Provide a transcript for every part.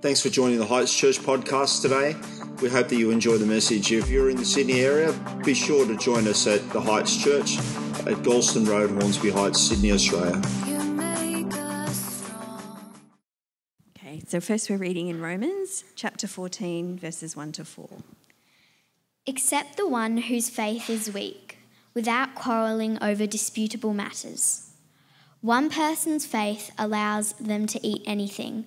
Thanks for joining the Heights Church podcast today. We hope that you enjoy the message. If you're in the Sydney area, be sure to join us at the Heights Church at Galston Road, Hornsby Heights, Sydney, Australia. Okay, so first we're reading in Romans chapter 14, verses 1 to 4. Except the one whose faith is weak, without quarrelling over disputable matters. One person's faith allows them to eat anything,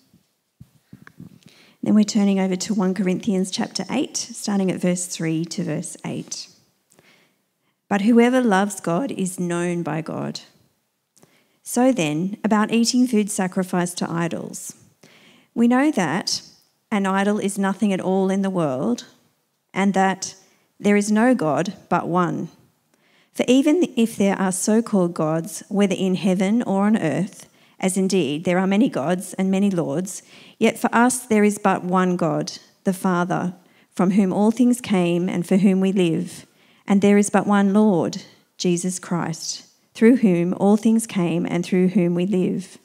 Then we're turning over to 1 Corinthians chapter 8, starting at verse 3 to verse 8. But whoever loves God is known by God. So then, about eating food sacrificed to idols, we know that an idol is nothing at all in the world, and that there is no God but one. For even if there are so-called gods, whether in heaven or on earth, as indeed there are many gods and many lords, yet for us there is but one God, the Father, from whom all things came and for whom we live. And there is but one Lord, Jesus Christ, through whom all things came and through whom we live.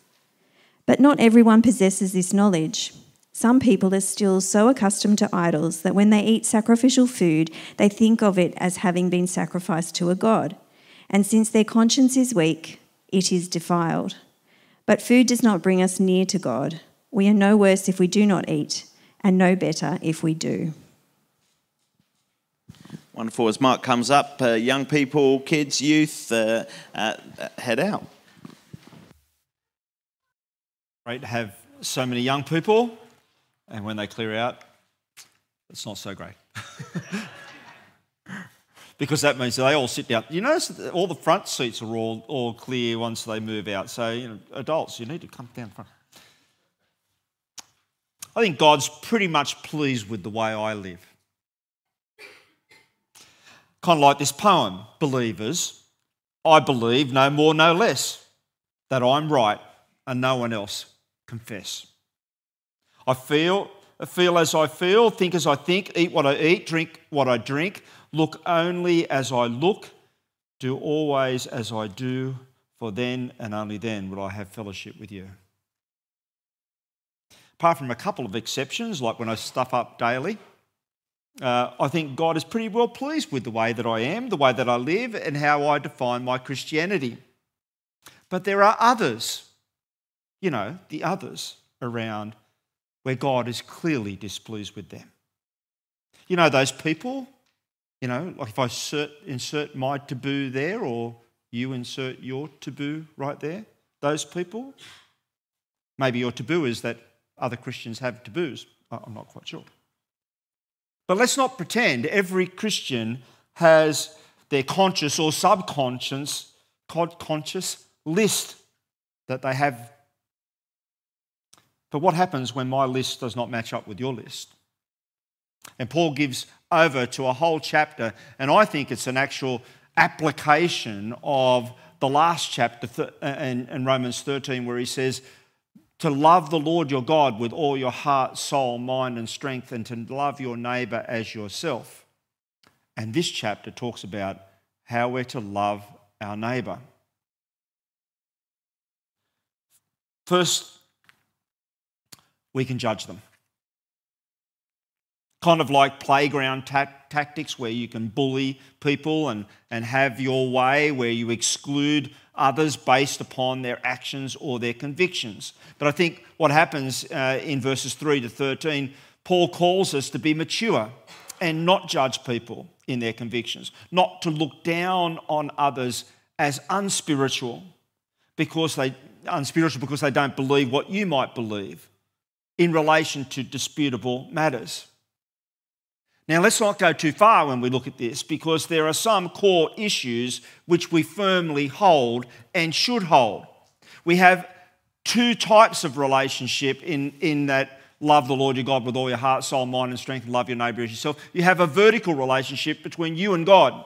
But not everyone possesses this knowledge. Some people are still so accustomed to idols that when they eat sacrificial food, they think of it as having been sacrificed to a god. And since their conscience is weak, it is defiled. But food does not bring us near to God. We are no worse if we do not eat, and no better if we do. Wonderful. As Mike comes up, young people, kids, youth, head out. Great to have so many young people, and when they clear out, it's not so great. Because that means they all sit down. You notice that all the front seats are all clear once they move out. So, you know, adults, you need to come down front. I think God's pretty much pleased with the way I live. Kind of like this poem, believers, I believe no more, no less, that I'm right and no one else confess. I feel as I feel, think as I think, eat what I eat, drink what I drink, look only as I look, do always as I do, for then and only then will I have fellowship with you. Apart from a couple of exceptions, like when I stuff up daily, I think God is pretty well pleased with the way that I am, the way that I live, and how I define my Christianity. But there are others, you know, the others around where God is clearly displeased with them. You know, those people, you know, like if I insert my taboo there or you insert your taboo right there, those people, maybe your taboo is that other Christians have taboos. I'm not quite sure. But let's not pretend every Christian has their conscious or subconscious list that they have. But what happens when my list does not match up with your list? And Paul gives over to a whole chapter, and I think it's an actual application of the last chapter in Romans 13 where he says, to love the Lord your God with all your heart, soul, mind and strength, and to love your neighbour as yourself. And this chapter talks about how we're to love our neighbour. First, we can judge them. Kind of like playground tactics where you can bully people and have your way, where you exclude others based upon their actions or their convictions. But I think what happens in verses 3 to 13, Paul calls us to be mature and not judge people in their convictions, not to look down on others as unspiritual because they don't believe what you might believe in relation to disputable matters. Now, let's not go too far when we look at this, because there are some core issues which we firmly hold and should hold. We have two types of relationship in that love the Lord your God with all your heart, soul, mind, and strength, and love your neighbour as yourself. You have a vertical relationship between you and God.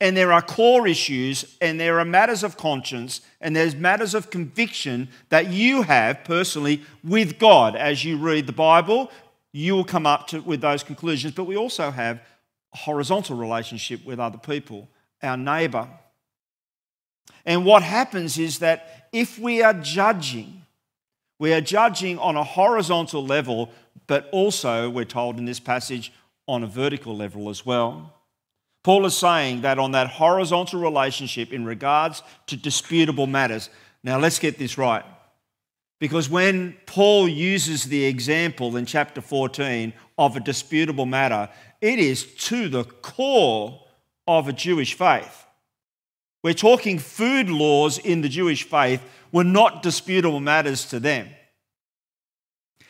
And there are core issues, and there are matters of conscience, and there's matters of conviction that you have personally with God. As you read the Bible, you will come up with those conclusions. But we also have a horizontal relationship with other people, our neighbour. And what happens is that if we are judging on a horizontal level, but also, we're told in this passage, on a vertical level as well. Paul is saying that on that horizontal relationship in regards to disputable matters. Now, let's get this right. Because when Paul uses the example in chapter 14 of a disputable matter, it is to the core of a Jewish faith. We're talking food laws in the Jewish faith were not disputable matters to them.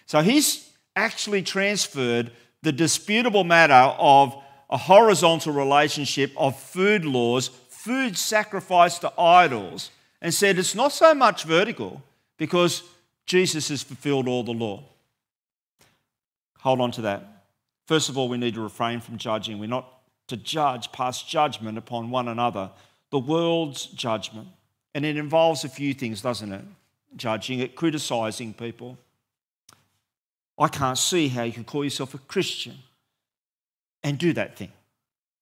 So he's actually transferred the disputable matter of a horizontal relationship of food laws, food sacrificed to idols, and said it's not so much vertical because Jesus has fulfilled all the law. Hold on to that. First of all, we need to refrain from judging. We're not to judge, pass judgment upon one another, the world's judgment. And it involves a few things, doesn't it? Judging it, criticising people. I can't see how you can call yourself a Christian and do that thing,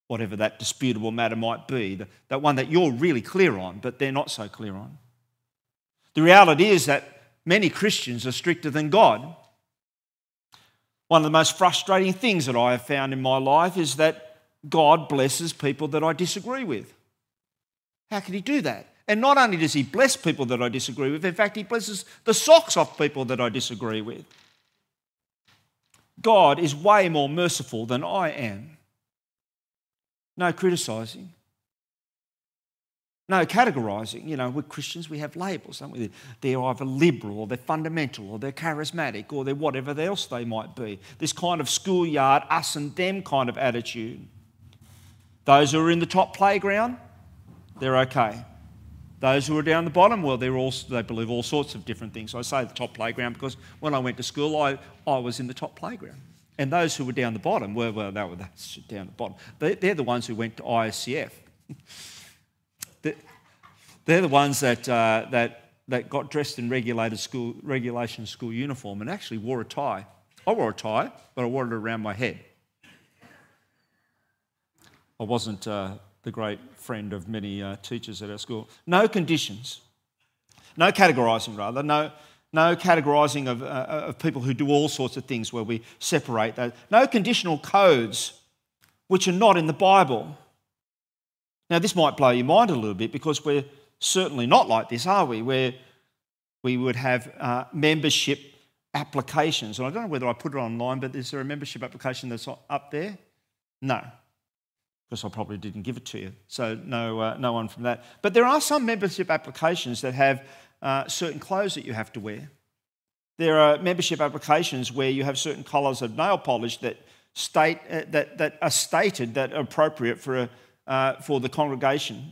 whatever that disputable matter might be, that one that you're really clear on, but they're not so clear on. The reality is that many Christians are stricter than God. One of the most frustrating things that I have found in my life is that God blesses people that I disagree with. How can He do that? And not only does He bless people that I disagree with, in fact, He blesses the socks off people that I disagree with. God is way more merciful than I am. No criticising. No categorising. You know, we're Christians, we have labels, don't we? They're either liberal or they're fundamental or they're charismatic or they're whatever else they might be. This kind of schoolyard, us and them kind of attitude. Those who are in the top playground, they're okay. Those who are down the bottom, well, they believe all sorts of different things. I say the top playground because when I went to school, I was in the top playground. And those who were down the bottom, that's down the bottom. They're the ones who went to ISCF. They're the ones that got dressed in regulation school uniform and actually wore a tie. I wore a tie, but I wore it around my head. I wasn't the great friend of many teachers at our school. No conditions. No categorising, rather. No categorising of people who do all sorts of things where we separate those. No conditional codes which are not in the Bible. Now, this might blow your mind a little bit because we're certainly not like this, are we? Where we would have membership applications. And I don't know whether I put it online, but is there a membership application that's up there? No. Because I probably didn't give it to you, so no one from that. But there are some membership applications that have certain clothes that you have to wear. There are membership applications where you have certain colours of nail polish that are stated that are appropriate for the congregation.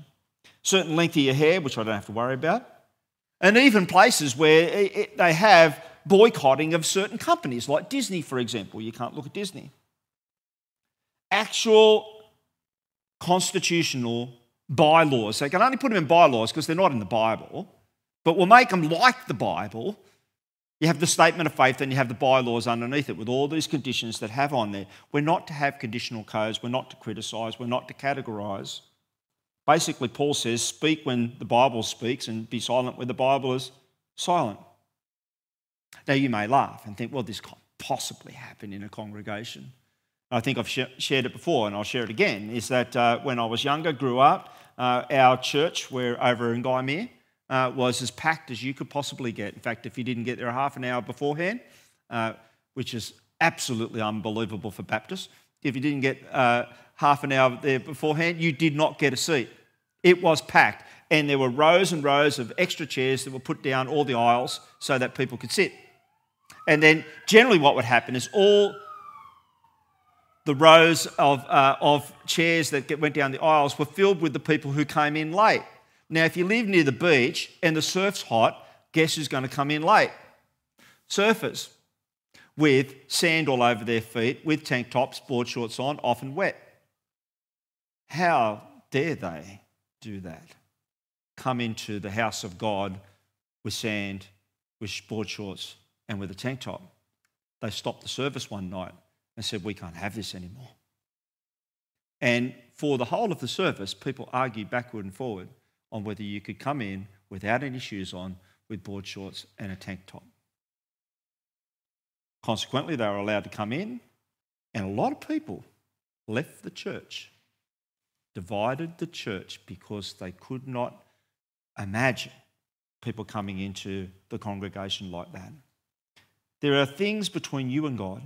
Certain length of your hair, which I don't have to worry about, and even places where they have boycotting of certain companies, like Disney, for example. You can't look at Disney. Actual constitutional bylaws. They can only put them in bylaws because they're not in the Bible, but we'll make them like the Bible. You have the statement of faith, then you have the bylaws underneath it with all these conditions that have on there. We're not to have conditional codes. We're not to criticise. We're not to categorise. Basically, Paul says, speak when the Bible speaks and be silent when the Bible is silent. Now, you may laugh and think, well, this can't possibly happen in a congregation. I think I've shared it before, and I'll share it again, is that when I was younger, grew up, our church over in Guymer was as packed as you could possibly get. In fact, if you didn't get there half an hour beforehand, which is absolutely unbelievable for Baptists, if you didn't get half an hour there beforehand, you did not get a seat. It was packed, and there were rows and rows of extra chairs that were put down all the aisles so that people could sit. And then generally what would happen is all the rows of chairs that went down the aisles were filled with the people who came in late. Now, if you live near the beach and the surf's hot, guess who's going to come in late? Surfers. with sand all over their feet, with tank tops, board shorts on, often wet. How dare they do that? Come into the house of God with sand, with board shorts and with a tank top. They stopped the service one night and said, we can't have this anymore. And for the whole of the service, people argued backward and forward on whether you could come in without any shoes on, with board shorts and a tank top. Consequently, they were allowed to come in, and a lot of people left the church, divided the church because they could not imagine people coming into the congregation like that. There are things between you and God,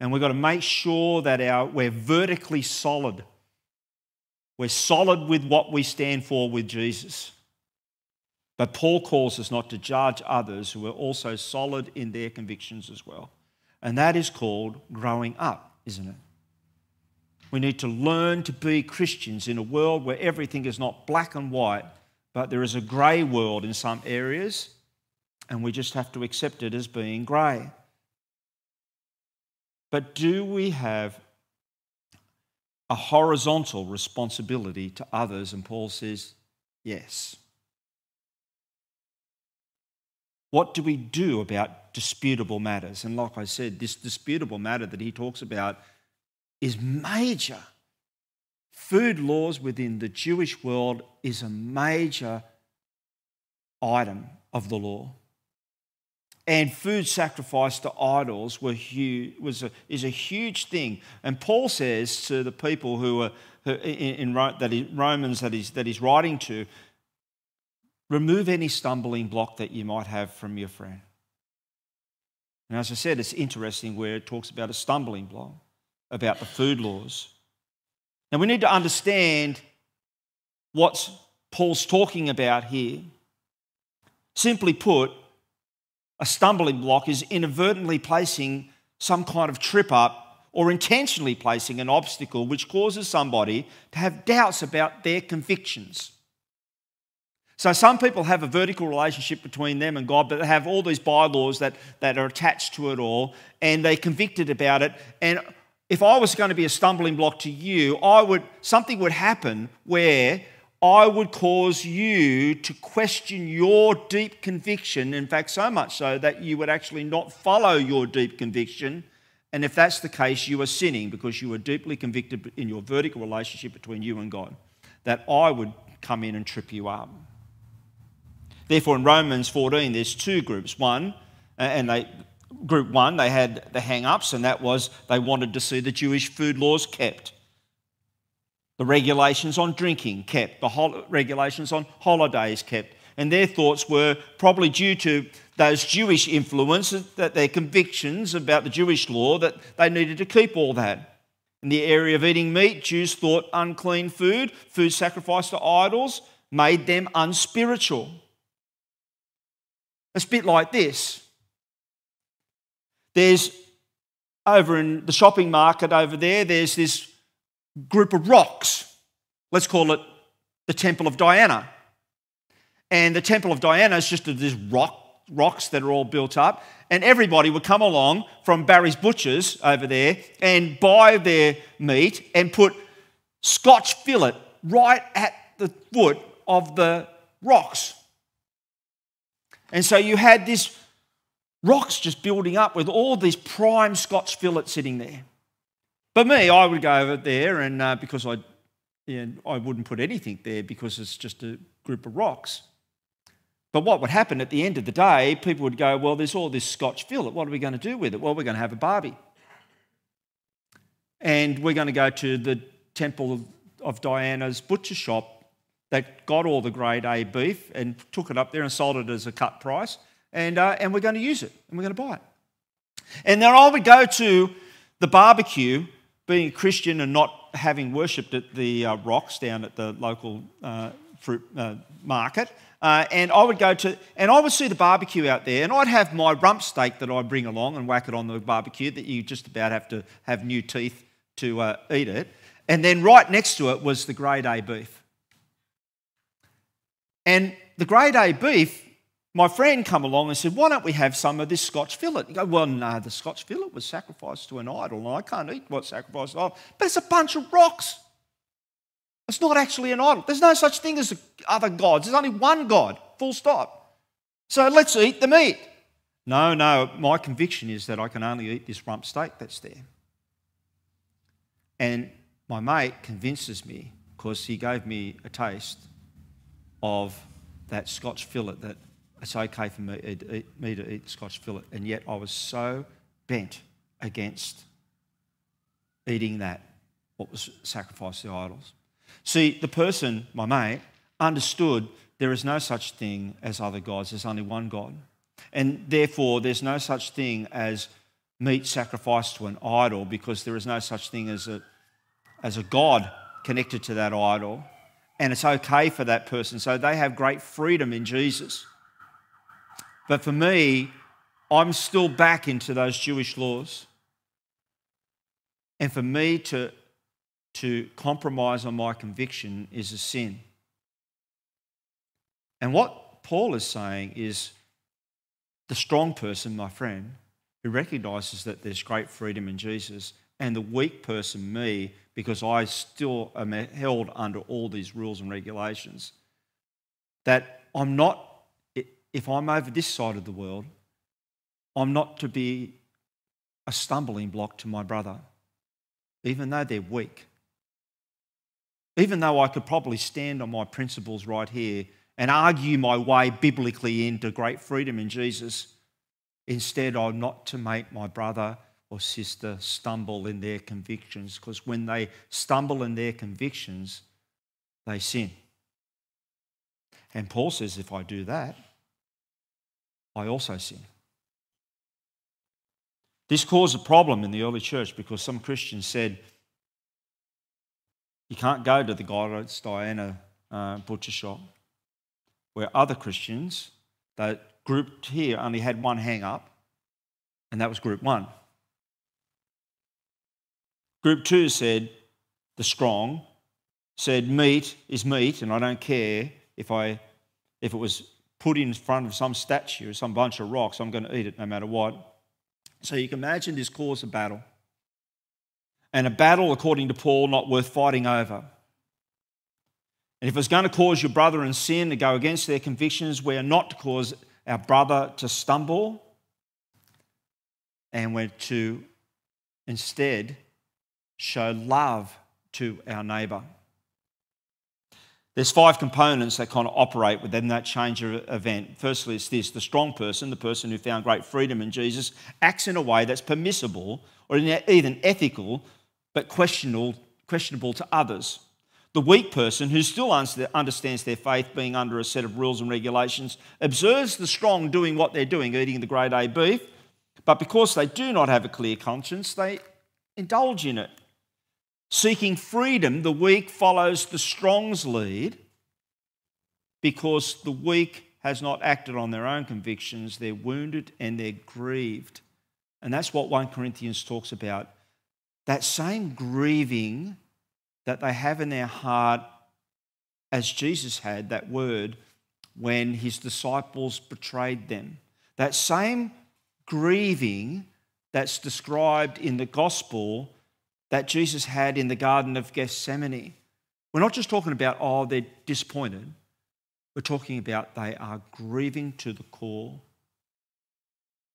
and we've got to make sure that we're vertically solid. We're solid with what we stand for with Jesus. But Paul calls us not to judge others who are also solid in their convictions as well. And that is called growing up, isn't it? We need to learn to be Christians in a world where everything is not black and white, but there is a grey world in some areas, and we just have to accept it as being grey. But do we have a horizontal responsibility to others? And Paul says, yes. What do we do about disputable matters? And like I said, this disputable matter that he talks about is major. Food laws within the Jewish world is a major item of the law. And food sacrificed to idols is a huge thing. And Paul says to the people who are in Romans that he's writing to, remove any stumbling block that you might have from your friend. And as I said, it's interesting where it talks about a stumbling block, about the food laws. Now we need to understand what Paul's talking about here. Simply put, a stumbling block is inadvertently placing some kind of trip up or intentionally placing an obstacle which causes somebody to have doubts about their convictions. So some people have a vertical relationship between them and God, but they have all these bylaws that are attached to it all, and they're convicted about it. And if I was going to be a stumbling block to you, something would happen where I would cause you to question your deep conviction, in fact, so much so that you would actually not follow your deep conviction. And if that's the case, you are sinning because you are deeply convicted in your vertical relationship between you and God, that I would come in and trip you up. Therefore, in Romans 14, there's two groups. Group one, they had the hang-ups, and that was they wanted to see the Jewish food laws kept, the regulations on drinking kept, the regulations on holidays kept. And their thoughts were probably due to those Jewish influences, that their convictions about the Jewish law, that they needed to keep all that. In the area of eating meat, Jews thought unclean food, food sacrificed to idols, made them unspiritual. It's a bit like this. There's, over in the shopping market over there, there's this group of rocks. Let's call it the Temple of Diana. And the Temple of Diana is just this rocks that are all built up. And everybody would come along from Barry's Butchers over there and buy their meat and put Scotch fillet right at the foot of the rocks. And so you had this rocks just building up with all these prime Scotch fillet sitting there. But me, I would go over there and because I wouldn't put anything there because it's just a group of rocks. But what would happen at the end of the day, people would go, well, there's all this Scotch fillet. What are we going to do with it? Well, we're going to have a barbie. And we're going to go to the Temple of Diana's butcher shop that got all the grade A beef and took it up there and sold it as a cut price, and we're going to use it, and we're going to buy it. And then I would go to the barbecue, being a Christian and not having worshipped at the rocks down at the local fruit market, and I would go to, and I would see the barbecue out there, and I'd have my rump steak that I'd bring along and whack it on the barbecue that you just about have to have new teeth to eat it. And then right next to it was the grade A beef. And the grade A beef my friend come along and said, why don't we have some of this Scotch fillet? You go, well, no, the Scotch fillet was sacrificed to an idol, and I can't eat what's sacrificed to an idol. But it's a bunch of rocks. It's not actually an idol. There's no such thing as other gods. There's only one God, full stop. So let's eat the meat. No, my conviction is that I can only eat this rump steak that's there. And my mate convinces me, because he gave me a taste of that Scotch fillet, that it's okay for me to eat the Scotch fillet. And yet I was so bent against eating that, what was sacrificed to idols. See, the person, my mate, understood there is no such thing as other gods. There's only one God. And therefore, there's no such thing as meat sacrificed to an idol, because there is no such thing as a God connected to that idol. And it's okay for that person. So they have great freedom in Jesus. But for me, I'm still back into those Jewish laws. And for me to compromise on my conviction is a sin. And what Paul is saying is the strong person, my friend, who recognises that there's great freedom in Jesus, and the weak person, me, because I still am held under all these rules and regulations, that I'm not, if I'm over this side of the world, I'm not to be a stumbling block to my brother, even though they're weak. Even though I could probably stand on my principles right here and argue my way biblically into great freedom in Jesus, instead I'm not to make my brother or sister stumble in their convictions, because when they stumble in their convictions, they sin. And Paul says, if I do that, I also sin. This caused a problem in the early church, because some Christians said, you can't go to the Guymer's Diana butcher shop, where other Christians, that grouped here, only had one hang-up, and that was group one. Group two said, the strong, said meat is meat, and I don't care if it was put in front of some statue or some bunch of rocks, I'm going to eat it no matter what. So you can imagine this caused a battle. And a battle, according to Paul, not worth fighting over. And if it's going to cause your brother in sin to go against their convictions, we are not to cause our brother to stumble, and we're to instead show love to our neighbour. There's five components that kind of operate within that change of event. Firstly, it's this. The strong person, the person who found great freedom in Jesus, acts in a way that's permissible or even ethical, but questionable to others. The weak person, who still understands their faith being under a set of rules and regulations, observes the strong doing what they're doing, eating the grade A beef, but because they do not have a clear conscience, they indulge in it. Seeking freedom, the weak follows the strong's lead, because the weak has not acted on their own convictions. They're wounded and they're grieved. And that's what 1 Corinthians talks about. That same grieving that they have in their heart, as Jesus had that word when his disciples betrayed them. That same grieving that's described in the gospel that Jesus had in the Garden of Gethsemane. We're not just talking about, oh, they're disappointed. We're talking about they are grieving to the core.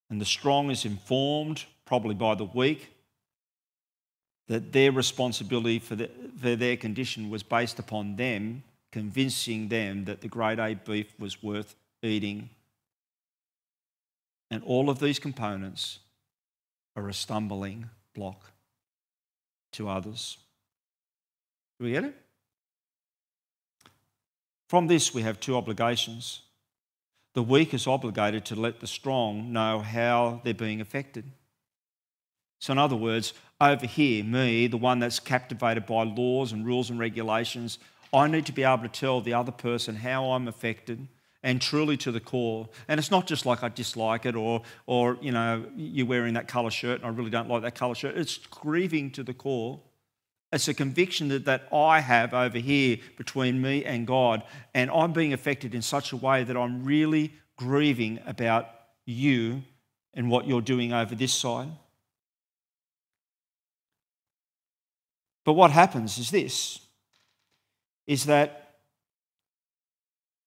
And the strong is informed, probably by the weak, that their responsibility for their condition was based upon them, convincing them that the grade A beef was worth eating. And all of these components are a stumbling block to others. Do we get it? From this, we have two obligations. The weak is obligated to let the strong know how they're being affected. So in other words, over here, me, the one that's captivated by laws and rules and regulations, I need to be able to tell the other person how I'm affected, and truly to the core. And it's not just like I dislike it or you know, you're wearing that colour shirt and I really don't like that colour shirt. It's grieving to the core. It's a conviction that I have over here between me and God, and I'm being affected in such a way that I'm really grieving about you and what you're doing over this side. But what happens is this, is that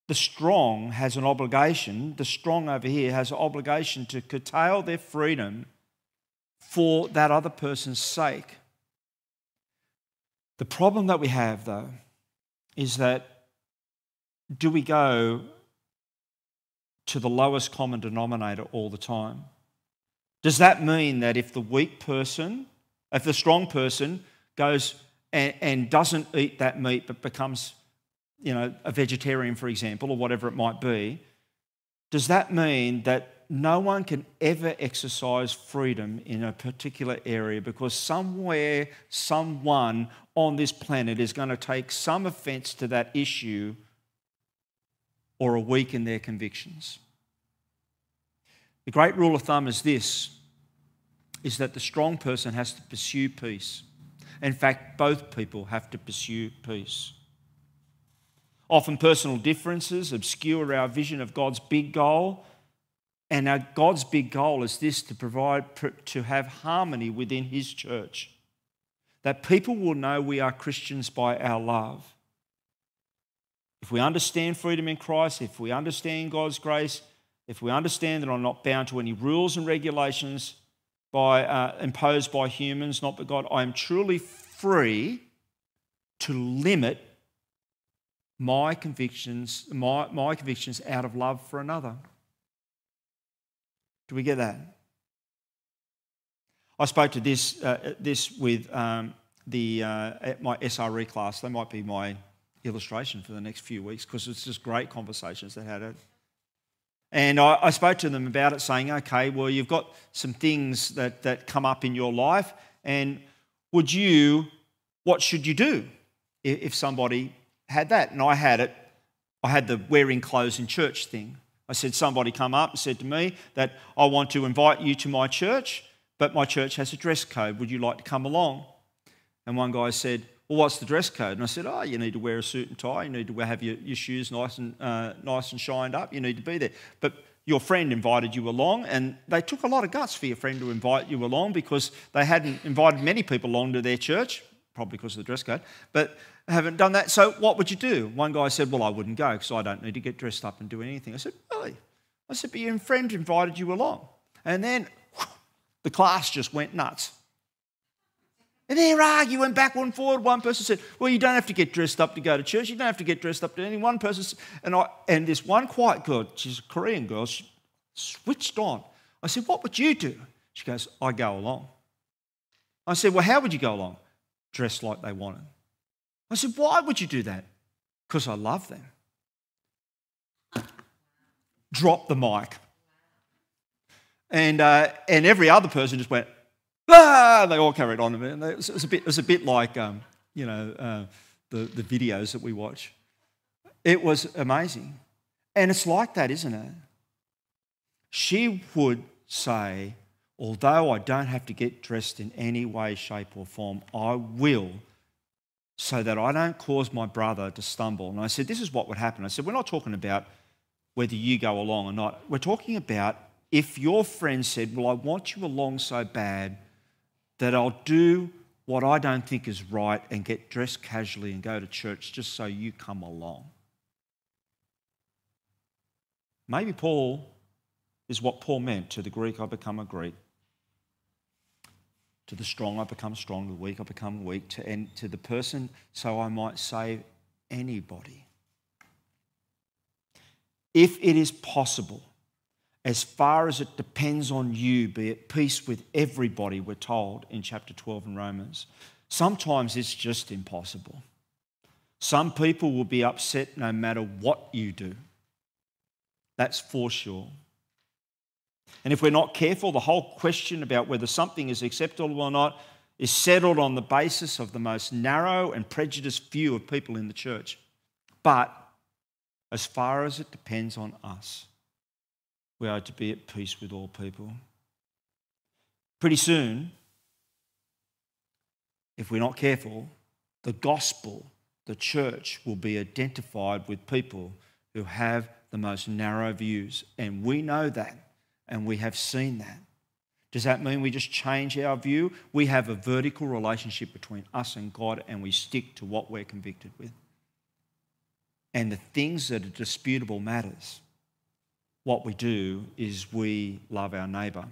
the strong has an obligation, the strong over here has an obligation to curtail their freedom for that other person's sake. The problem that we have, though, is that do we go to the lowest common denominator all the time? Does that mean that if the weak person, if the strong person goes and doesn't eat that meat but becomes, you know, a vegetarian, for example, or whatever it might be, does that mean that no one can ever exercise freedom in a particular area because somewhere, someone on this planet is going to take some offence to that issue or weaken their convictions? The great rule of thumb is this, is that the strong person has to pursue peace. In fact, both people have to pursue peace. Often personal differences obscure our vision of God's big goal, and our God's big goal is this, to have harmony within his church, that people will know we are Christians by our love. If we understand freedom in Christ, if we understand God's grace, if we understand that I'm not bound to any rules and regulations imposed by humans, not by God, I am truly free to limit my convictions out of love for another. Do we get that? I spoke to this with my SRE class. That might be my illustration for the next few weeks because it's just great conversations they had. And I spoke to them about it, saying, okay, well, you've got some things that come up in your life, and what should you do if somebody had that? And I had the wearing clothes in church thing. I said, somebody come up and said to me that I want to invite you to my church, but my church has a dress code. Would you like to come along? And one guy said, well, what's the dress code? And I said, you need to wear a suit and tie. You need to have your shoes nice and shined up. You need to be there. But your friend invited you along, and they took a lot of guts for your friend to invite you along because they hadn't invited many people along to their church, probably because of the dress code, but haven't done that. So what would you do? One guy said, well, I wouldn't go because I don't need to get dressed up and do anything. I said, really? I said, but your friend invited you along. And then the class just went nuts. And they're arguing backward and forward. One person said, well, you don't have to get dressed up to go to church. You don't have to get dressed up to any one person. And this one quiet girl, she's a Korean girl, she switched on. I said, what would you do? She goes, I go along. I said, well, how would you go along? Dressed like they wanted. I said, why would you do that? Because I love them. Drop the mic. And every other person just went, they all carried on. And it was a bit like, the videos that we watch. It was amazing. And it's like that, isn't it? She would say, although I don't have to get dressed in any way, shape or form, I will, so that I don't cause my brother to stumble. And I said, this is what would happen. I said, we're not talking about whether you go along or not. We're talking about if your friend said, well, I want you along so bad that I'll do what I don't think is right and get dressed casually and go to church just so you come along. Maybe Paul is what Paul meant. To the Greek, I become a Greek. To the strong, I become strong. To the weak, I become weak. And to the person, so I might save anybody. If it is possible, as far as it depends on you, be at peace with everybody, we're told in chapter 12 in Romans. Sometimes it's just impossible. Some people will be upset no matter what you do. That's for sure. And if we're not careful, the whole question about whether something is acceptable or not is settled on the basis of the most narrow and prejudiced view of people in the church. But as far as it depends on us, we are to be at peace with all people. Pretty soon, if we're not careful, the gospel, the church, will be identified with people who have the most narrow views. And we know that, and we have seen that. Does that mean we just change our view? We have a vertical relationship between us and God, and we stick to what we're convicted with. And the things that are disputable matters. What we do is we love our neighbour.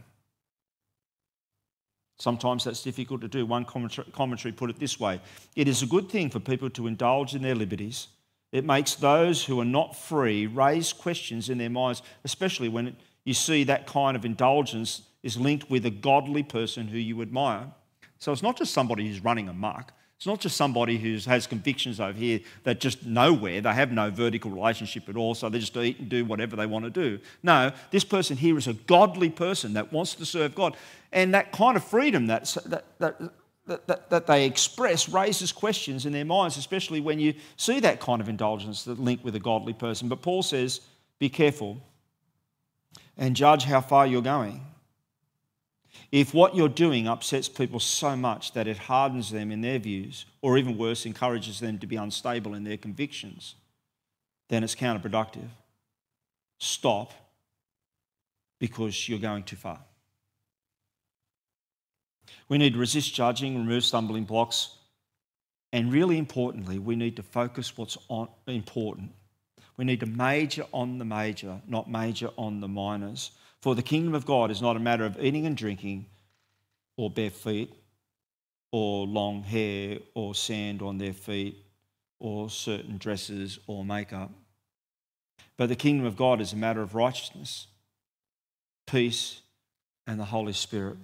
Sometimes that's difficult to do. One commentary put it this way: it is a good thing for people to indulge in their liberties. It makes those who are not free raise questions in their minds, especially when you see that kind of indulgence is linked with a godly person who you admire. So it's not just somebody who's running amok. It's not just somebody who has convictions over here that just nowhere, they have no vertical relationship at all, so they just eat and do whatever they want to do. No, this person here is a godly person that wants to serve God. And that kind of freedom that they express raises questions in their minds, especially when you see that kind of indulgence that linked with a godly person. But Paul says, be careful and judge how far you're going. If what you're doing upsets people so much that it hardens them in their views, or even worse, encourages them to be unstable in their convictions, then it's counterproductive. Stop, because you're going too far. We need to resist judging, remove stumbling blocks, and really importantly, we need to focus what's important. We need to major on the major, not major on the minors. For the kingdom of God is not a matter of eating and drinking or bare feet or long hair or sand on their feet or certain dresses or makeup. But the kingdom of God is a matter of righteousness, peace, and the Holy Spirit.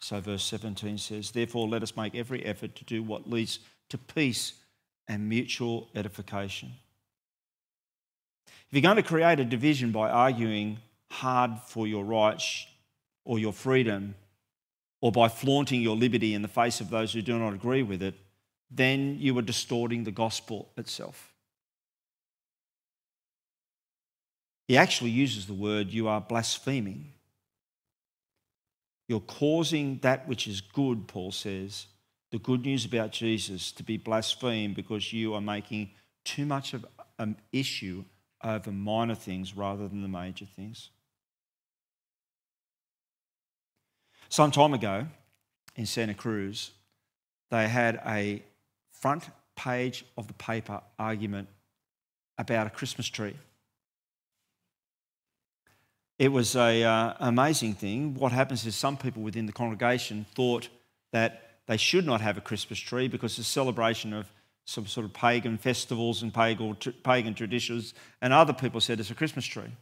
So verse 17 says, therefore let us make every effort to do what leads to peace and mutual edification. If you're going to create a division by arguing hard for your rights or your freedom, or by flaunting your liberty in the face of those who do not agree with it, then you are distorting the gospel itself. He actually uses the word, you are blaspheming. You're causing that which is good, Paul says, the good news about Jesus, to be blasphemed because you are making too much of an issue over minor things rather than the major things. Some time ago in Santa Cruz, they had a front page of the paper argument about a Christmas tree. It was an amazing thing. What happens is some people within the congregation thought that they should not have a Christmas tree because it's a celebration of some sort of pagan festivals and pagan traditions, and other people said it's a Christmas tree.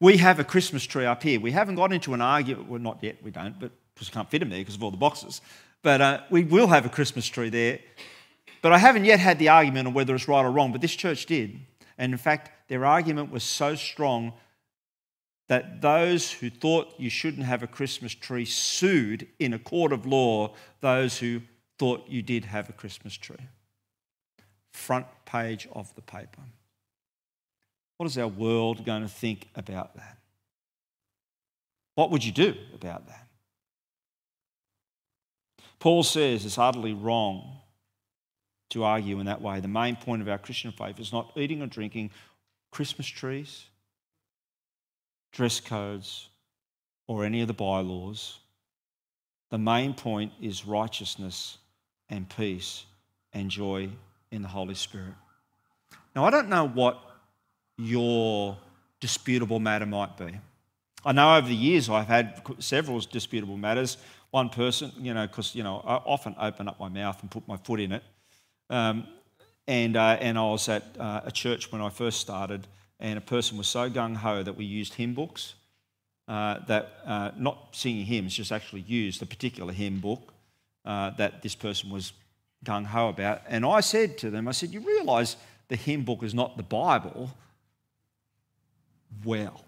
We have a Christmas tree up here. We haven't got into an argument, well, not yet, we don't, but because we can't fit them there because of all the boxes. But we will have a Christmas tree there. But I haven't yet had the argument on whether it's right or wrong, but this church did. And in fact, their argument was so strong that those who thought you shouldn't have a Christmas tree sued in a court of law those who thought you did have a Christmas tree. Front page of the paper. What is our world going to think about that? What would you do about that? Paul says it's utterly wrong to argue in that way. The main point of our Christian faith is not eating or drinking, Christmas trees, dress codes, or any of the bylaws. The main point is righteousness and peace and joy in the Holy Spirit. Now, I don't know what your disputable matter might be. I know over the years I've had several disputable matters. One person, because, I often open up my mouth and put my foot in it. And I was at a church when I first started, and a person was so gung-ho that we used hymn books, not singing hymns, just actually used a particular hymn book that this person was gung-ho about. And I said to them, you realise the hymn book is not the Bible? Well,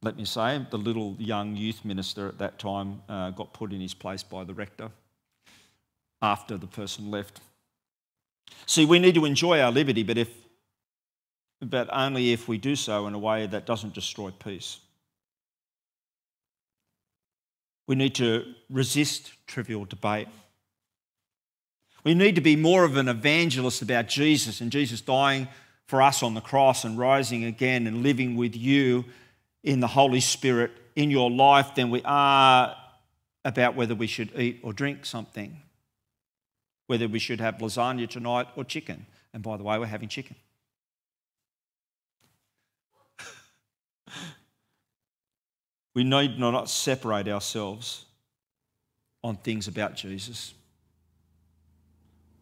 let me say, the little young youth minister at that time got put in his place by the rector after the person left. See, we need to enjoy our liberty, but only if we do so in a way that doesn't destroy peace. We need to resist trivial debate. We need to be more of an evangelist about Jesus and Jesus dying for us on the cross and rising again and living with you in the Holy Spirit in your life than we are about whether we should eat or drink something, whether we should have lasagna tonight or chicken. And by the way, we're having chicken. We need not separate ourselves on things about Jesus.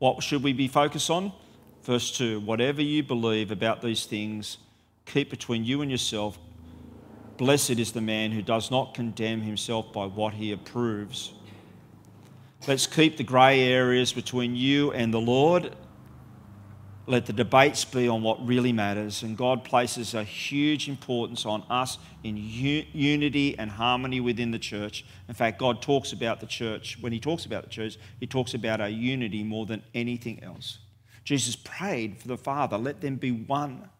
What should we be focused on? Verse 2, whatever you believe about these things, keep between you and yourself. Blessed is the man who does not condemn himself by what he approves. Let's keep the grey areas between you and the Lord. Let the debates be on what really matters. And God places a huge importance on us in unity and harmony within the church. In fact, God talks about the church. When he talks about the church, he talks about our unity more than anything else. Jesus prayed for the Father, let them be one.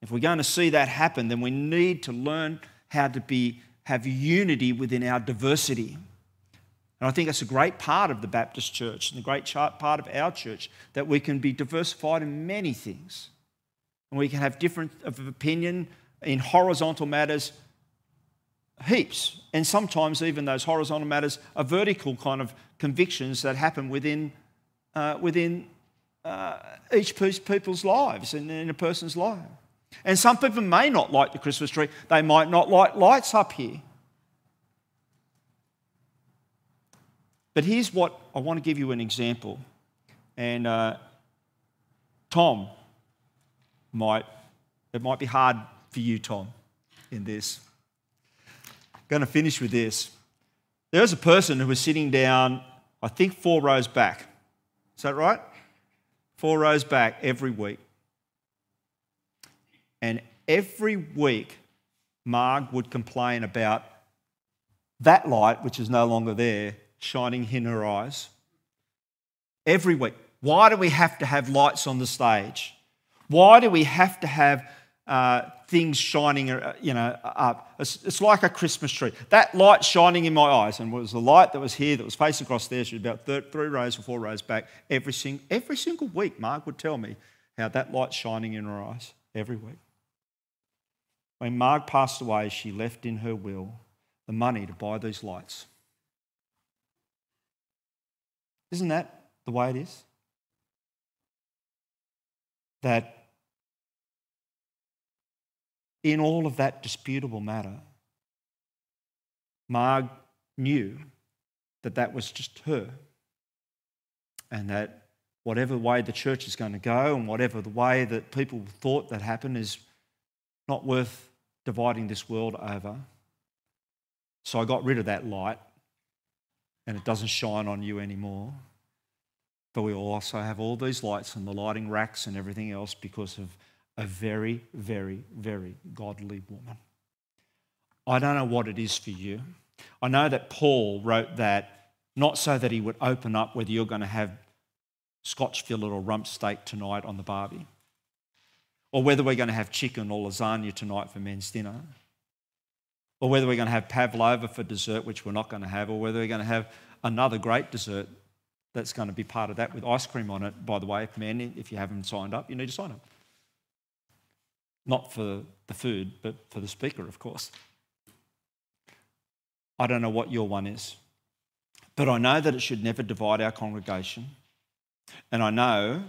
If we're going to see that happen, then we need to learn how to have unity within our diversity. And I think that's a great part of the Baptist church and a great part of our church, that we can be diversified in many things. And we can have different of opinion in horizontal matters, heaps. And sometimes even those horizontal matters are vertical kind of convictions that happen within each people's lives and in a person's life. And some people may not like the Christmas tree. They might not like lights up here. But here's what I want to give you an example. And Tom it might be hard for you, Tom, in this. I'm going to finish with this. There was a person who was sitting down, I think 4 rows back. Is that right? 4 rows back every week. And every week, Marg would complain about that light, which is no longer there, shining in her eyes. Every week. Why do we have to have lights on the stage? Why do we have to have things shining up? It's like a Christmas tree. That light shining in my eyes. And it was the light that was here that was facing across there. She was about 3 rows or 4 rows back. Every single week, Mark would tell me how that light's shining in her eyes. Every week. When Mark passed away, she left in her will the money to buy these lights. Isn't that the way it is? That in all of that disputable matter, Marg knew that that was just her, and that whatever way the church is going to go and whatever the way that people thought that happened is not worth dividing this world over. So I got rid of that light. And it doesn't shine on you anymore. But we also have all these lights and the lighting racks and everything else because of a very, very, very godly woman. I don't know what it is for you. I know that Paul wrote that not so that he would open up whether you're going to have Scotch fillet or rump steak tonight on the barbie, or whether we're going to have chicken or lasagna tonight for men's dinner, or whether we're going to have pavlova for dessert, which we're not going to have, or whether we're going to have another great dessert that's going to be part of that with ice cream on it. By the way, men, if you haven't signed up, you need to sign up. Not for the food, but for the speaker, of course. I don't know what your one is, but I know that it should never divide our congregation. And I know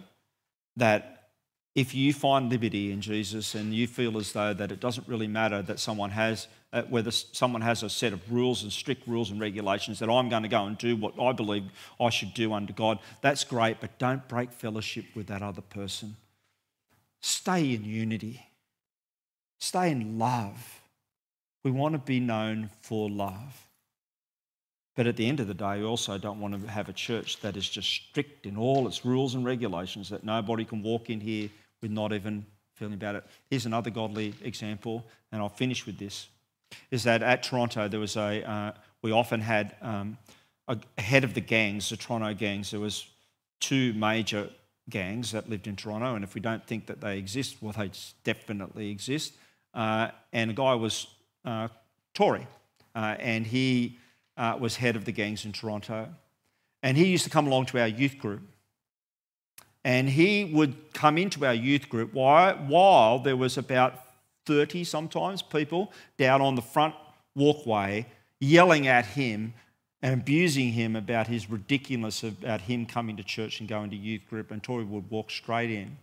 that if you find liberty in Jesus and you feel as though that it doesn't really matter that someone has whether someone has a set of rules and strict rules and regulations that I'm going to go and do what I believe I should do under God, that's great, but don't break fellowship with that other person. Stay in unity. Stay in love. We want to be known for love. But at the end of the day, we also don't want to have a church that is just strict in all its rules and regulations, that nobody can walk in here with not even feeling about it. Here's another godly example, and I'll finish with this, is that at Toronto, there was we often had a head of the gangs, the Toronto gangs. There was 2 major gangs that lived in Toronto, and if we don't think that they exist, well, they definitely exist. And a guy was Tory, and he was head of the gangs in Toronto. And he used to come along to our youth group. And he would come into our youth group while there was about 30 sometimes people down on the front walkway yelling at him and abusing him about his ridiculous about him coming to church and going to youth group. And Tory would walk straight in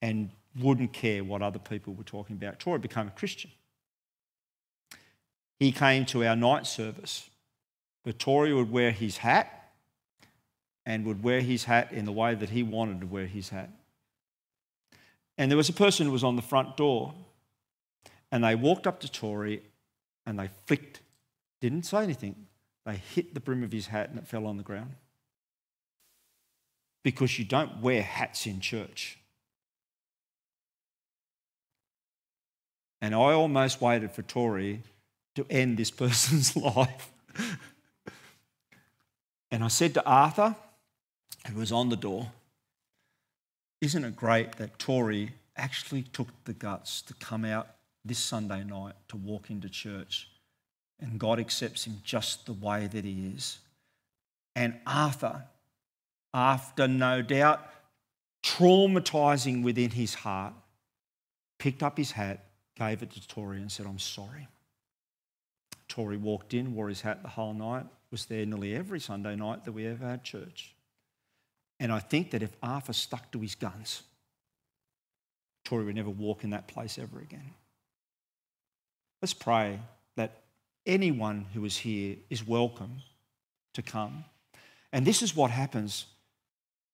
and wouldn't care what other people were talking about. Tory became a Christian. He came to our night service, but Tory would wear his hat and would wear his hat in the way that he wanted to wear his hat. And there was a person who was on the front door, and they walked up to Tory and they flicked, didn't say anything. They hit the brim of his hat and it fell on the ground. Because you don't wear hats in church. And I almost waited for Tory to end this person's life. And I said to Arthur, who was on the door, isn't it great that Tory actually took the guts to come out this Sunday night to walk into church, and God accepts him just the way that he is. And Arthur, after no doubt traumatising within his heart, picked up his hat, gave it to Tory and said, I'm sorry. Tory walked in, wore his hat the whole night, was there nearly every Sunday night that we ever had church. And I think that if Arthur stuck to his guns, Tory would never walk in that place ever again. Let's pray that anyone who is here is welcome to come. And this is what happens.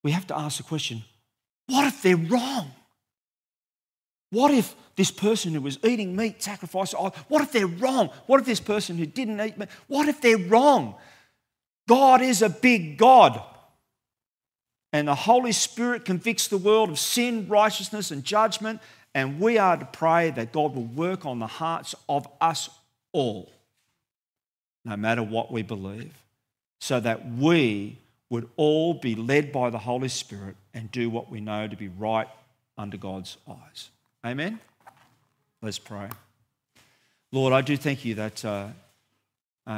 We have to ask the question, what if they're wrong? What if this person who was eating meat sacrificed? What if they're wrong? What if this person who didn't eat meat? What if they're wrong? God is a big God. And the Holy Spirit convicts the world of sin, righteousness, and judgment. And we are to pray that God will work on the hearts of us all, no matter what we believe, so that we would all be led by the Holy Spirit and do what we know to be right under God's eyes. Amen? Let's pray. Lord, I do thank you that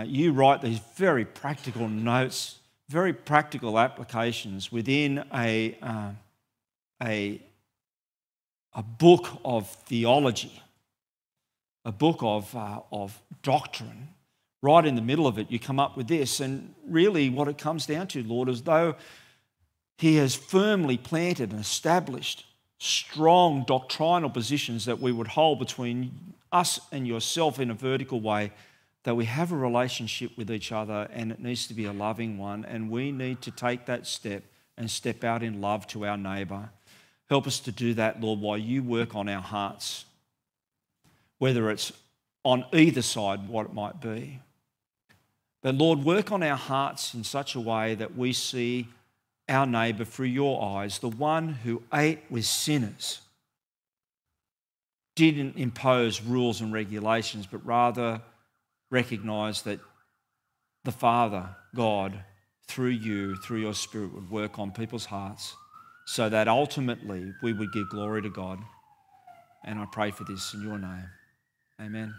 you write these very practical notes, very practical applications within a book of theology, a book of doctrine. Right in the middle of it, you come up with this. And really what it comes down to, Lord, is though he has firmly planted and established strong doctrinal positions that we would hold between us and yourself in a vertical way, that we have a relationship with each other and it needs to be a loving one, and we need to take that step and step out in love to our neighbour. Help us to do that, Lord, while you work on our hearts, whether it's on either side, what it might be. But Lord, work on our hearts in such a way that we see our neighbour through your eyes, the one who ate with sinners, didn't impose rules and regulations, but rather recognise that the Father, God, through you, through your Spirit, would work on people's hearts so that ultimately we would give glory to God. And I pray for this in your name. Amen.